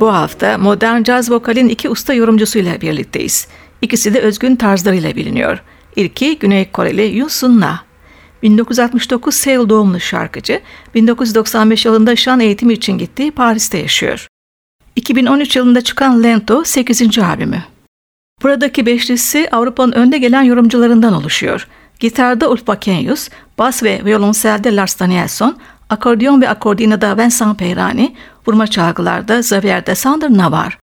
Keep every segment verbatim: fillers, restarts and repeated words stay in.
Bu hafta modern caz vokalin iki usta yorumcusuyla birlikteyiz. İkisi de özgün tarzlarıyla biliniyor. İlki Güney Koreli Youn Sun Nah. bin dokuz yüz altmış dokuz Seul doğumlu şarkıcı, bin dokuz yüz doksan beş yılında şan eğitimi için gittiği Paris'te yaşıyor. iki bin on üç yılında çıkan Lento sekizinci albümü. Buradaki beşlisi Avrupa'nın önde gelen yorumcularından oluşuyor. Gitarda Ulf Wakenius, bas ve violonselde Lars Danielsson, akordeon ve akordinada Vincent Peirani, vurma çalgılarda Xavier Desandre Navarre.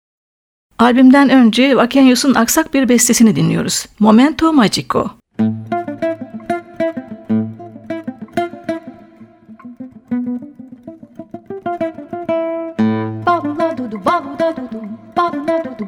Albümden önce Wakenius'un aksak bir bestesini dinliyoruz. Momento Magico. Ba da do do ba da do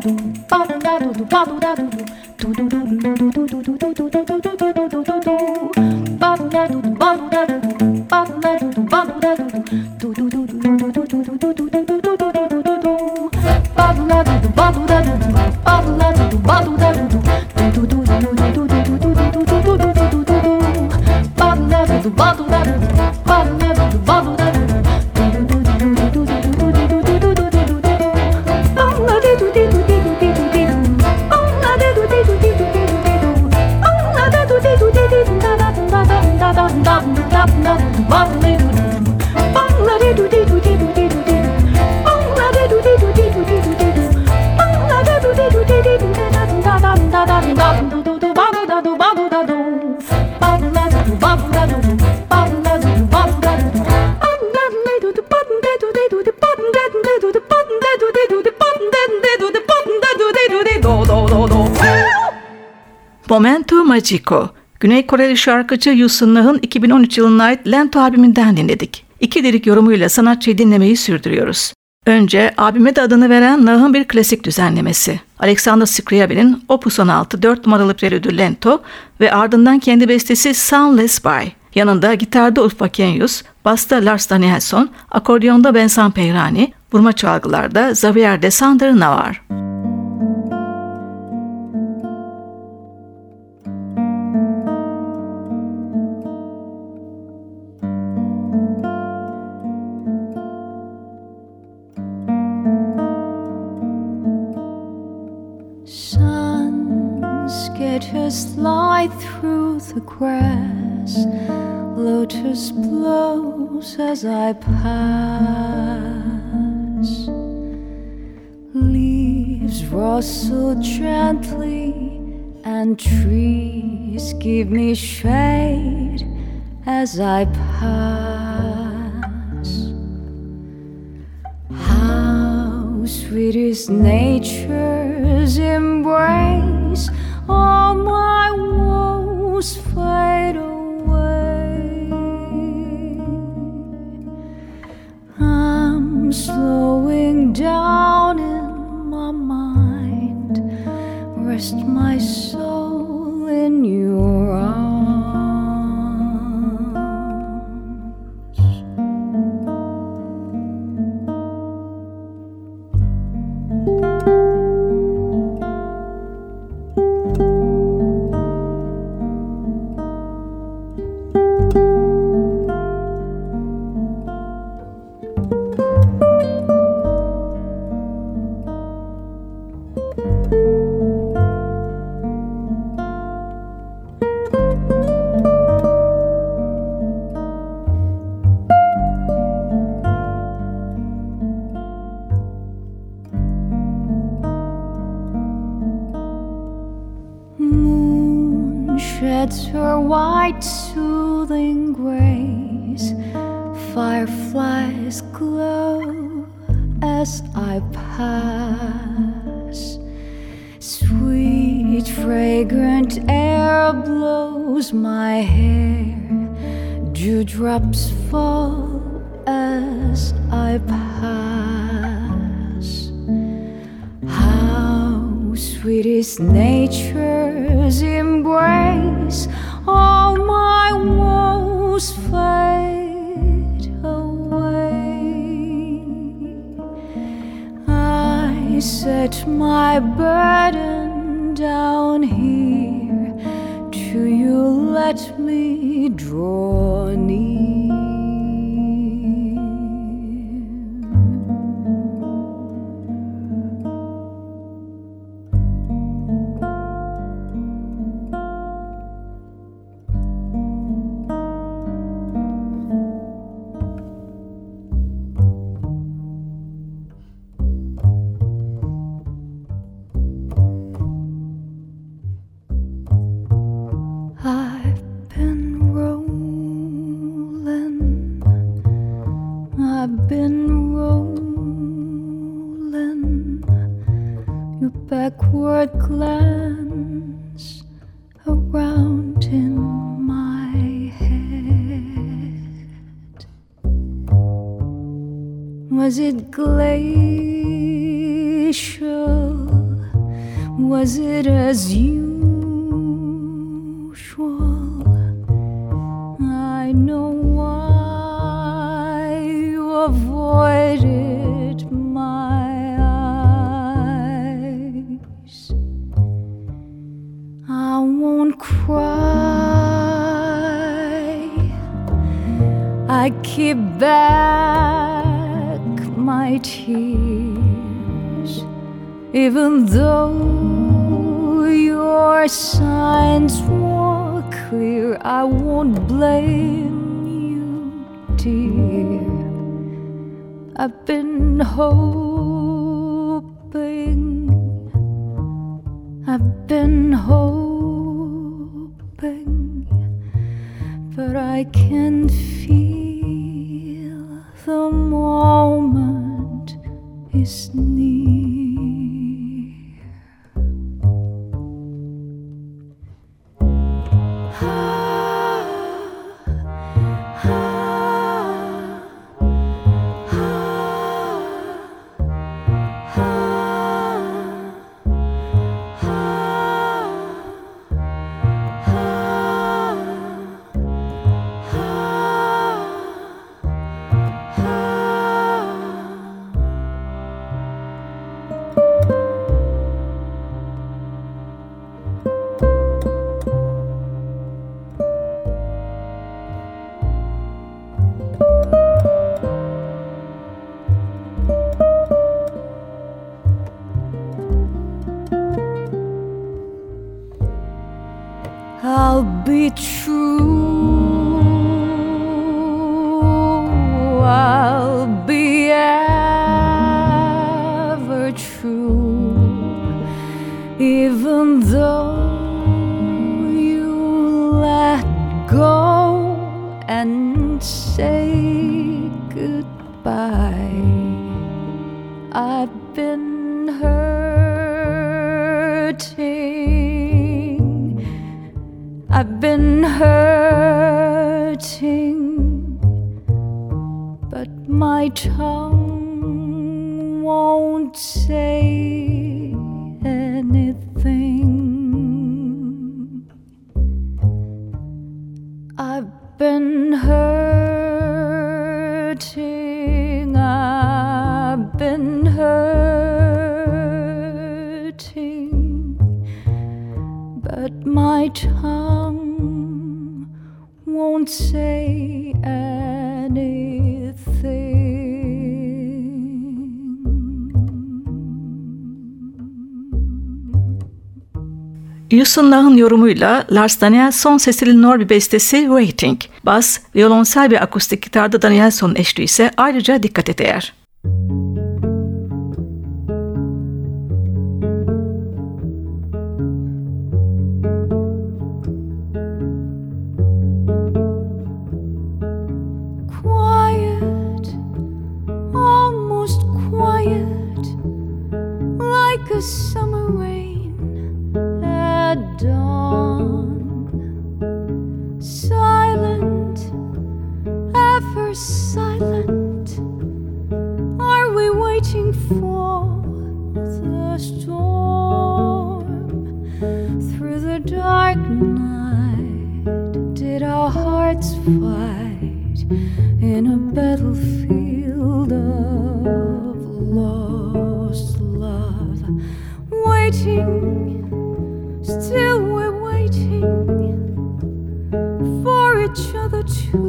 do ba da do do Momento Magico, Güney Koreli şarkıcı Youn Sun Nah'ın iki bin on üç yılına ait Lento albümünden dinledik. İki delik yorumuyla sanatçıyı dinlemeyi sürdürüyoruz. Önce albüme de adını veren Nah'ın bir klasik düzenlemesi. Aleksandr Skryabin'in Opus on altı dört numaralı prelüdü Lento ve ardından kendi bestesi Soundless By. Yanında gitarda Ulf Wakenius, basta Lars Danielsson, akordiyonda Vincent Peirani, vurma çalgılarda Xavier Desandre Navarre. Just light through the grass, lotus blows as I pass. Leaves rustle gently and trees give me shade as I pass. How sweet is nature's embrace, all my woes fade away. I'm slowing down in my mind, rest my soul in your arms. Her white soothing grace, fireflies glow as I pass. Sweet fragrant air blows my hair, dewdrops fall as I pass. How sweet is nature's embrace, all my woes fade away. I set my burden down here, do you let me draw near? Was it glacial? Was it as usual? I know why you avoided my eyes. I won't cry. I keep back my tears, even though your signs were clear. I won't blame you, dear. I've been hoping, I've been hoping, but I can feel the moment is near. Youn Sun Nah'ın yorumuyla Lars Danielsson, Cecilie Norby bestesi Waiting. Bas, violonsel ve akustik gitarda Danielsson'un eşliği ise ayrıca dikkate değer. Thank you.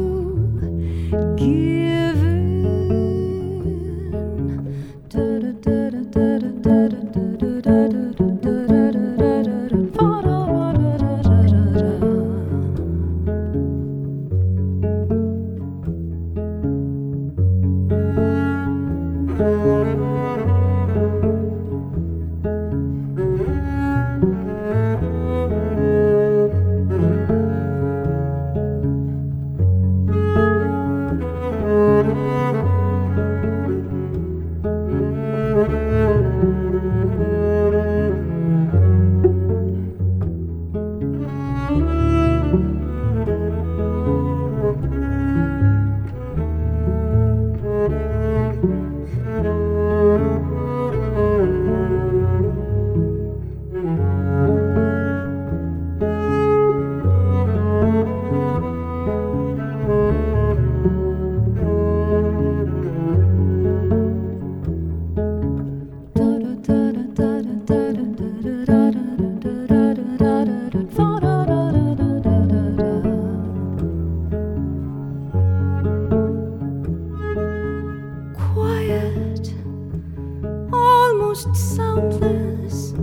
almost soundless,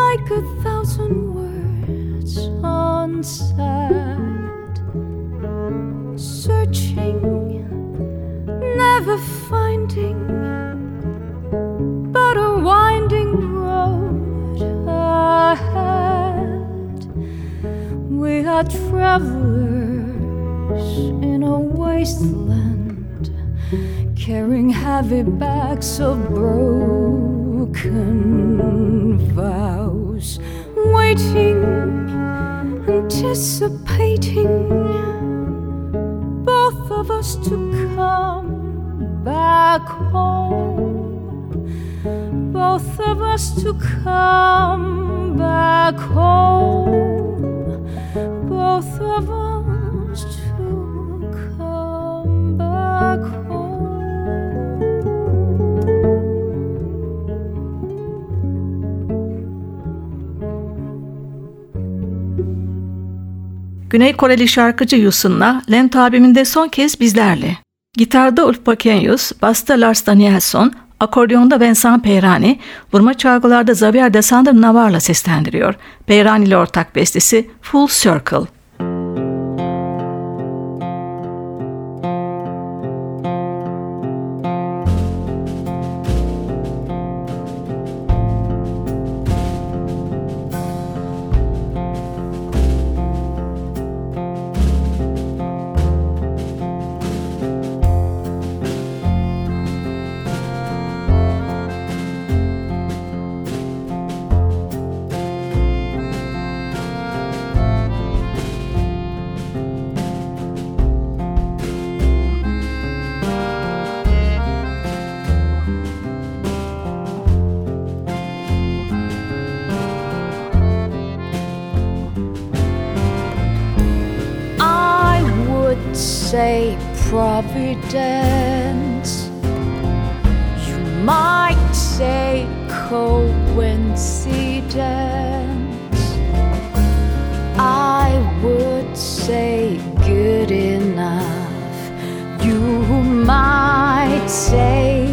like a thousand words unsaid. Searching, never finding, but a winding road ahead. We are travelers in a wasteland, carrying heavy bags of broken vows, waiting, anticipating both of us to come back home, both of us to come back home, both of us to come back home. Güney Koreli şarkıcı Youn Sun Nah, Lent albümünde son kez bizlerle. Gitarda Ulf Wakenius, basta Lars Danielsson, akordeonda Vincent Peirani, vurma çalgılarda Xavier Desandre Navarre'la seslendiriyor. Peirani ile ortak bestesi Full Circle. Say providence, you might say coincidence, I would say good enough, you might say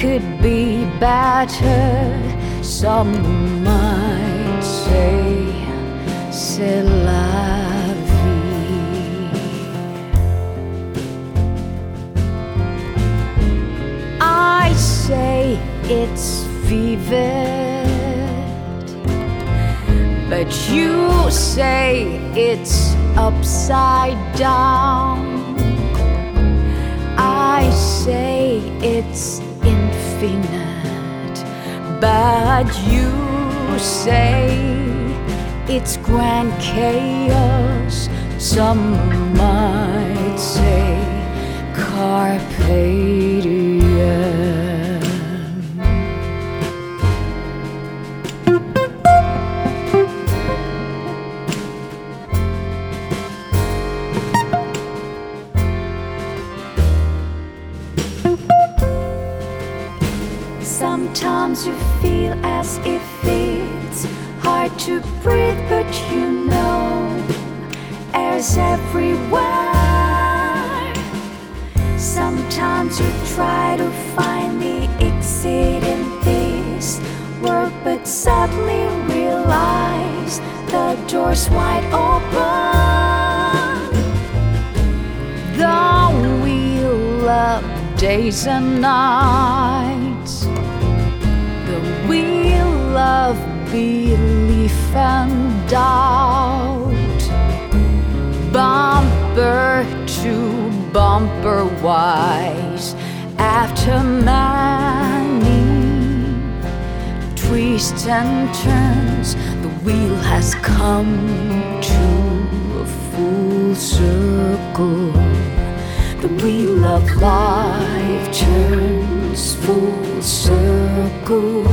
could be better, some might say c'est la. Say it's vivid, but you say it's upside down. I say it's infinite, but you say it's grand chaos. Some might say carpe diem. Sometimes you feel as if it's hard to breathe, but you know air's everywhere. Sometimes you try to find the exit in this world, but suddenly realize the door's wide open. The wheel of days and nights, wheel of belief and doubt, bumper to bumper wise, after many twists and turns, the wheel has come to a full circle. The wheel of life turns full circle.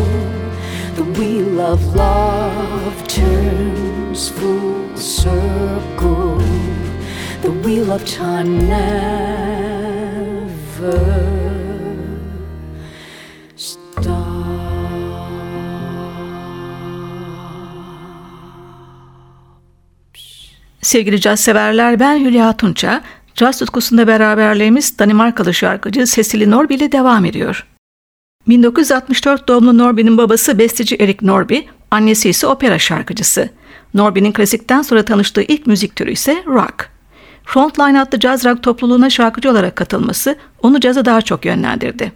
The wheel of love turns full circle. The wheel of time never stops. Sevgili caz severler, ben Hülya Tunça. Caz tutkusunda beraberliğimiz Danimarkalı şarkıcı Cecilie Norby ile devam ediyor. bin dokuz yüz altmış dört doğumlu Norby'nin babası besteci Eric Norby, annesi ise opera şarkıcısı. Norby'nin klasikten sonra tanıştığı ilk müzik türü ise rock. Frontline adlı caz rock topluluğuna şarkıcı olarak katılması onu caza daha çok yönlendirdi.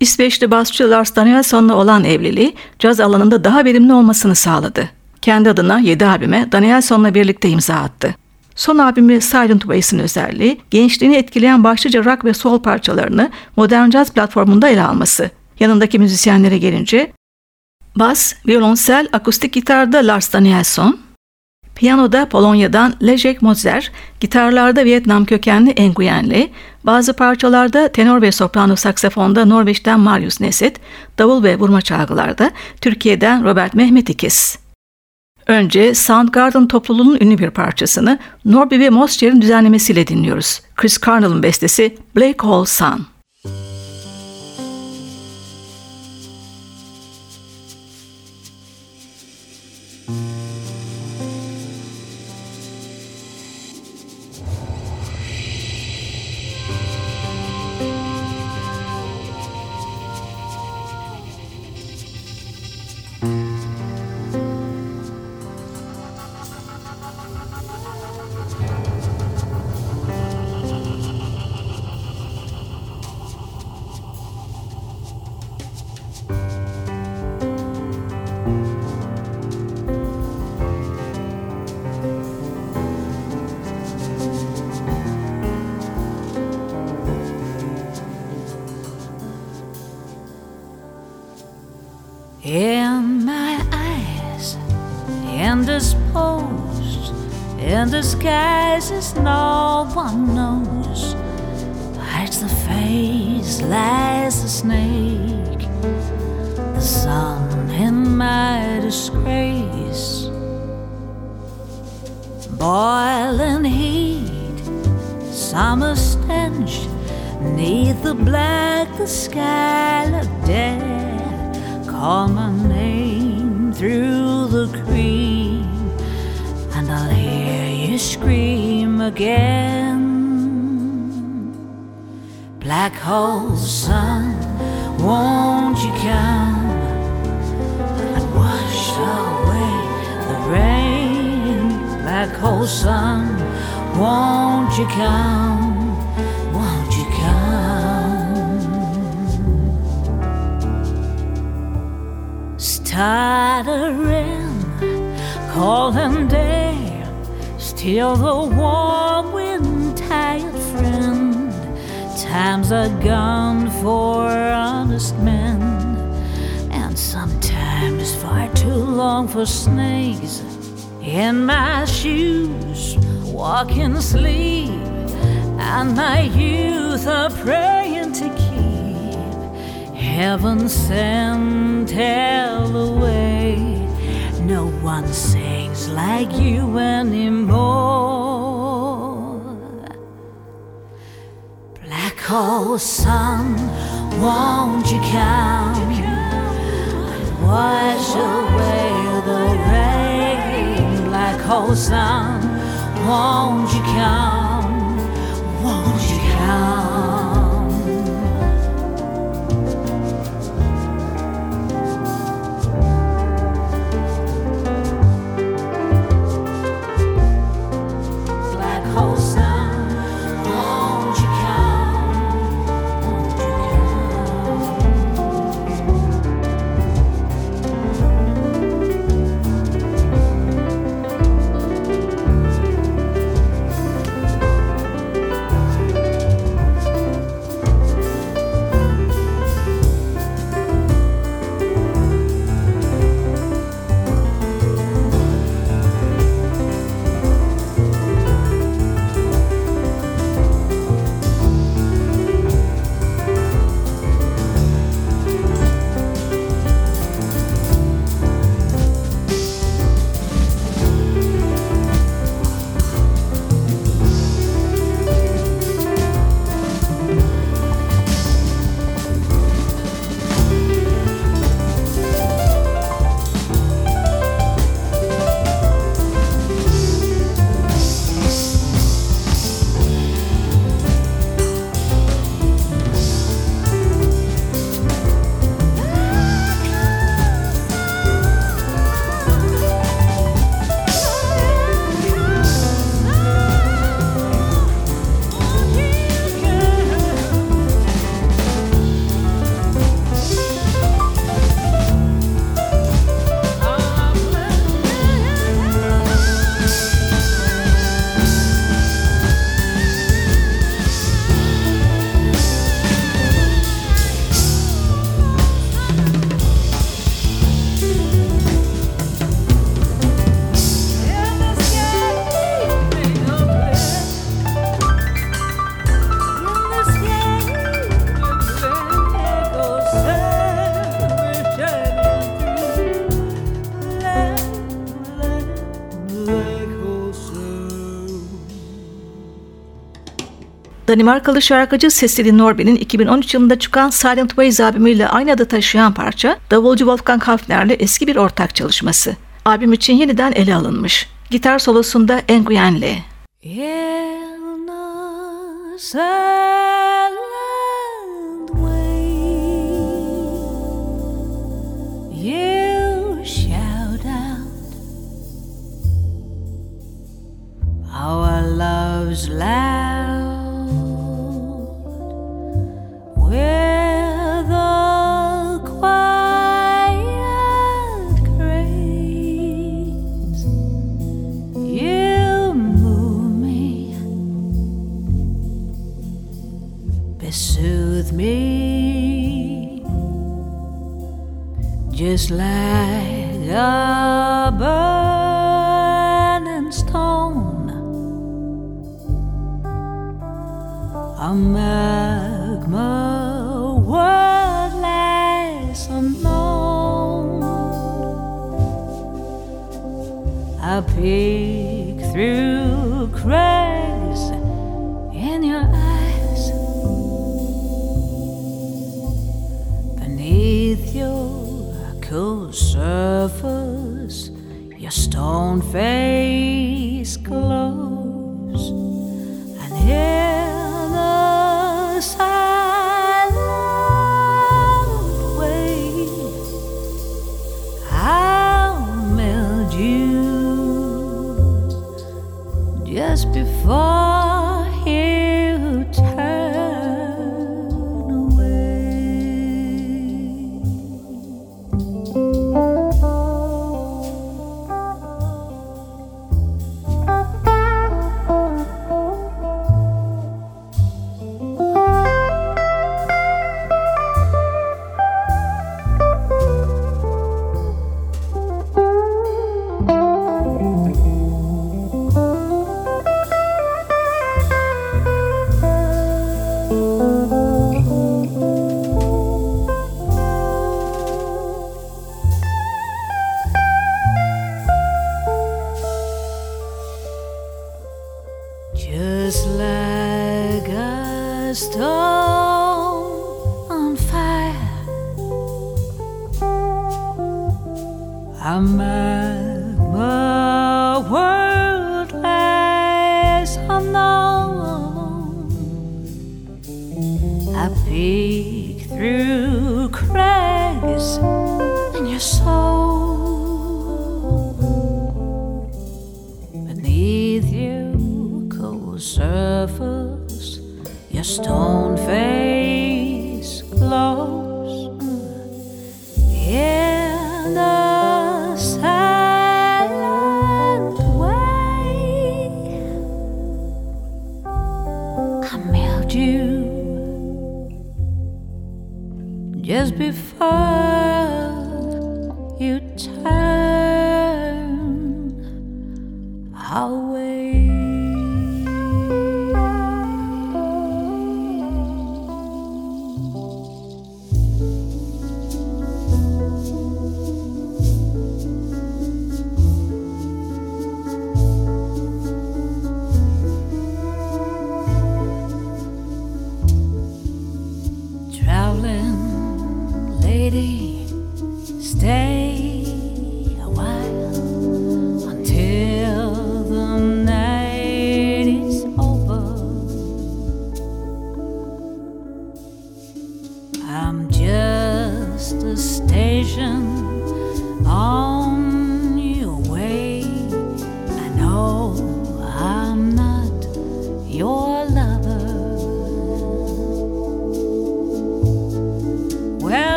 İsveçli basçı Lars Danielsson'la olan evliliği caz alanında daha verimli olmasını sağladı. Kendi adına yedi albüme Danielsson'la birlikte imza attı. Son albümü Silent Ways'in özelliği, gençliğini etkileyen başlıca rock ve soul parçalarını modern caz platformunda ele alması. Yanındaki müzisyenlere gelince, bas, violonsel, akustik gitarda Lars Danielsson, piyanoda Polonya'dan Leszek Możdżer, gitarlarda Vietnam kökenli Nguyên Lê, bazı parçalarda tenor ve soprano saksafonda Norveç'ten Marius Neset, davul ve vurma çalgılarda Türkiye'den Robert Mehmetçikiz. Önce Soundgarden topluluğunun ünlü bir parçasını Norby ve Mostjer'in düzenlemesiyle dinliyoruz. Chris Cornell'ın bestesi Black Hole Sun. In my eyes, endless posts, endless skies, no one knows. Hides the face, lies the snake, the sun in my disgrace. Boiling heat, summer stench, neath the black, the sky of death. Call my name through the cream, and I'll hear you scream again. Black hole sun, won't you come and wash away the rain? Black hole sun, won't you come? Stuttering, cold and damp, still the warm wind tired friend. Times are gone for honest men, and sometimes far too long for snakes. In my shoes, walking sleep, and my youth are praying to keep. Heaven sent hell away. No one sings like you anymore. Black hole sun, won't you come and wash away the rain? Black hole sun, won't you come, won't you come? Danimarkalı şarkıcı Cecilie Norby'nin iki bin on üç yılında çıkan Silent Ways albümüyle aynı adı taşıyan parça, davulcu Wolfgang Hafner'le eski bir ortak çalışması. Albüm için yeniden ele alınmış. Gitar solosunda Nguyên Lê. Our love's loud with a quiet grace. You move me, besoothe me, just like a burning stone. A magma world lies unknown. I peek through cracks in your eyes. Beneath your cool surface, your stone face glows. And here silent way, I'll melt you just before you turn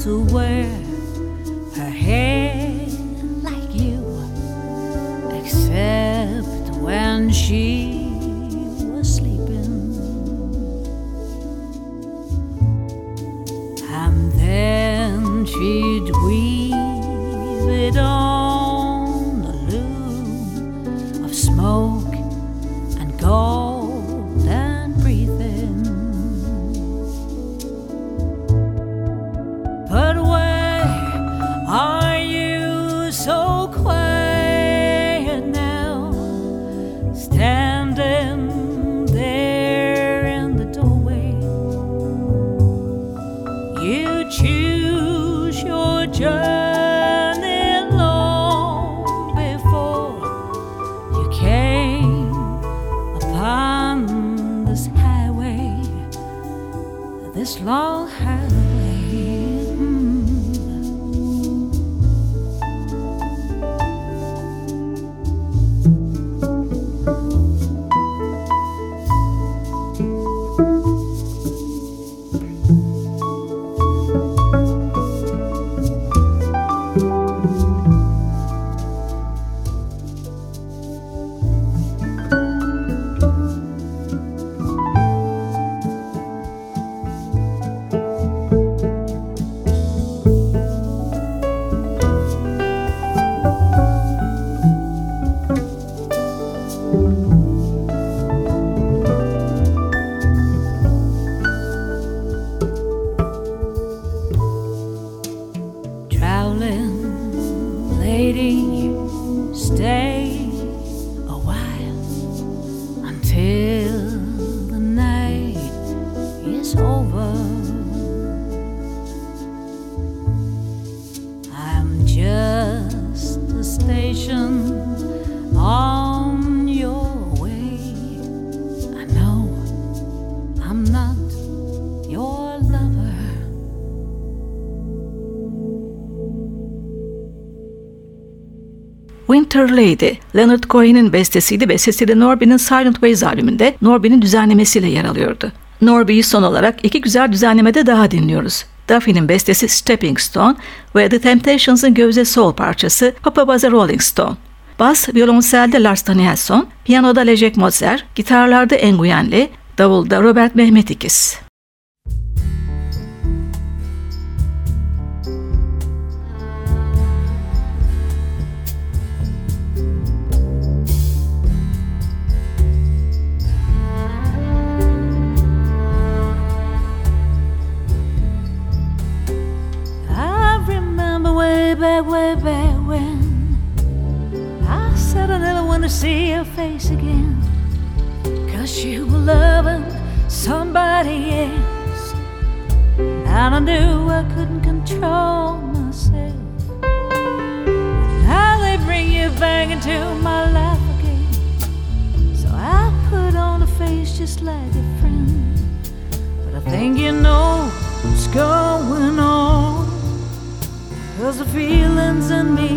to wear her hair like you. she'd weave it on a loom of smoke and gold and breathing. But where are you so quiet now, standing there in the doorway? You choose journey long before you came upon this highway, this long highway. Winter Lady, Leonard Cohen'in bestesiydi ve Cecilie Norby'nin Silent Ways albümünde Norby'nin düzenlemesiyle yer alıyordu. Norby'yi son olarak iki güzel düzenlemede daha dinliyoruz. Duffy'nin bestesi Stepping Stone ve The Temptations'ın Gövze Soul parçası Papa Was a Rolling Stone. Bas, violonselde Lars Danielsson, piyanoda Leszek Możdżer, gitarlarda Nguyên Lê, davulda Robert Mehmetçikiz. Way back, way back when I said I never want to see your face again, 'cause you were loving somebody else, and I knew I couldn't control myself. Now they bring you back into my life again, so I put on a face just like a friend. But I think you know what's going on, 'cause the feelings in me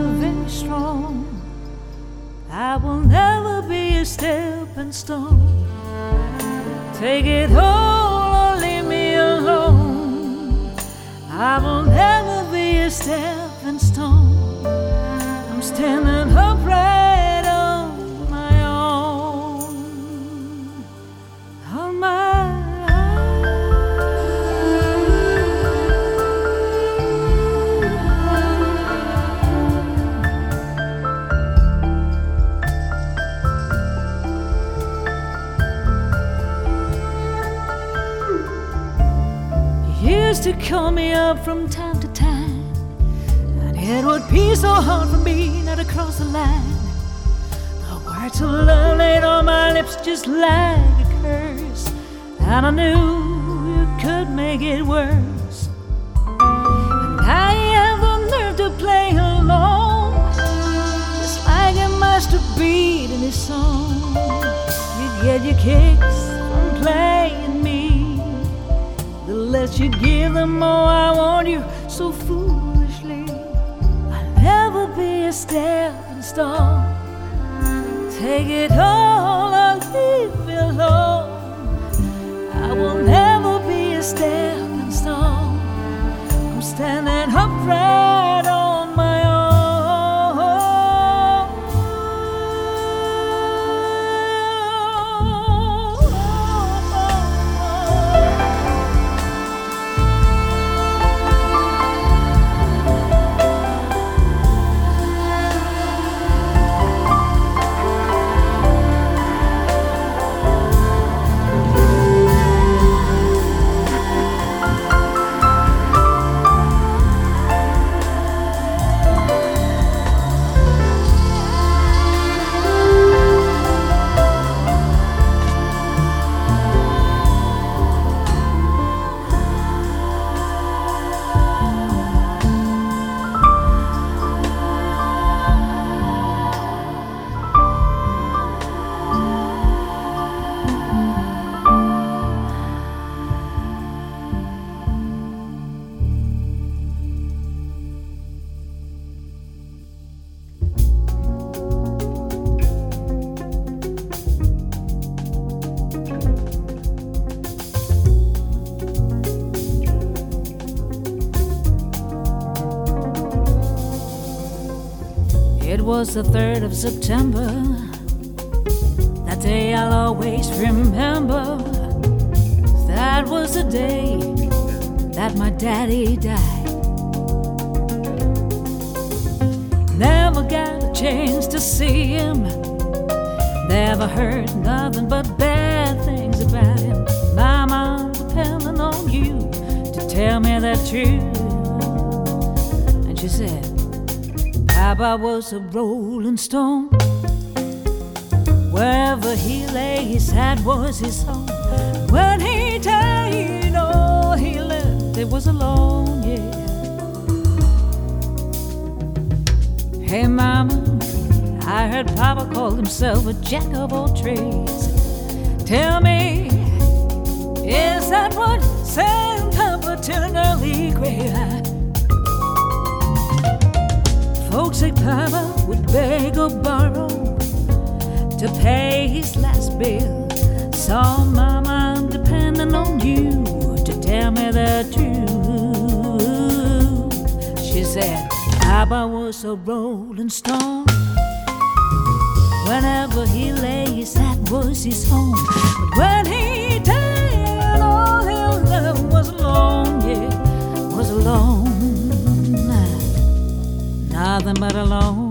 are very strong. I will never be a stepping stone. Take it all or leave me alone. I will never be a stepping stone. I'm standing upright on my own. On my to call me up from time to time, and it would be so hard for me not to cross the line. The words of love laid on my lips just like a curse, and I knew you could make it worse. And I have the nerve to play along, just like a master beat in his song. You get your kicks from playing me. The less you give, the more I want you so foolishly. I'll never be a stepping stone. Take it all or leave it alone. I will never be a stepping stone. I'm standing upright on my was the third of September. That day I'll always remember. That was the day that my daddy died. Never got a chance to see him. Never heard nothing but bad things about him. Now I'm depending on you to tell me the truth. And she said, Papa was a rolling stone. Wherever he lay, his head was his home. When he died, all he left, it was alone, yeah. Hey, Mama, I heard Papa call himself a jack of all trades. Tell me, is that what sent Papa to an early grave? Folks like Papa would beg or borrow to pay his last bill. So, Mama, I'm depending on you to tell me the truth. She said, Papa was a rolling stone. Whenever he lay, his hat was his home. But when he died, all he left was alone, yeah, was alone. Nothing but alone.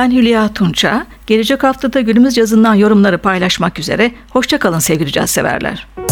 Ben Hülya Tunça. Gelecek haftada günümüz cazından yorumları paylaşmak üzere. Hoşça kalın sevgili caz severler.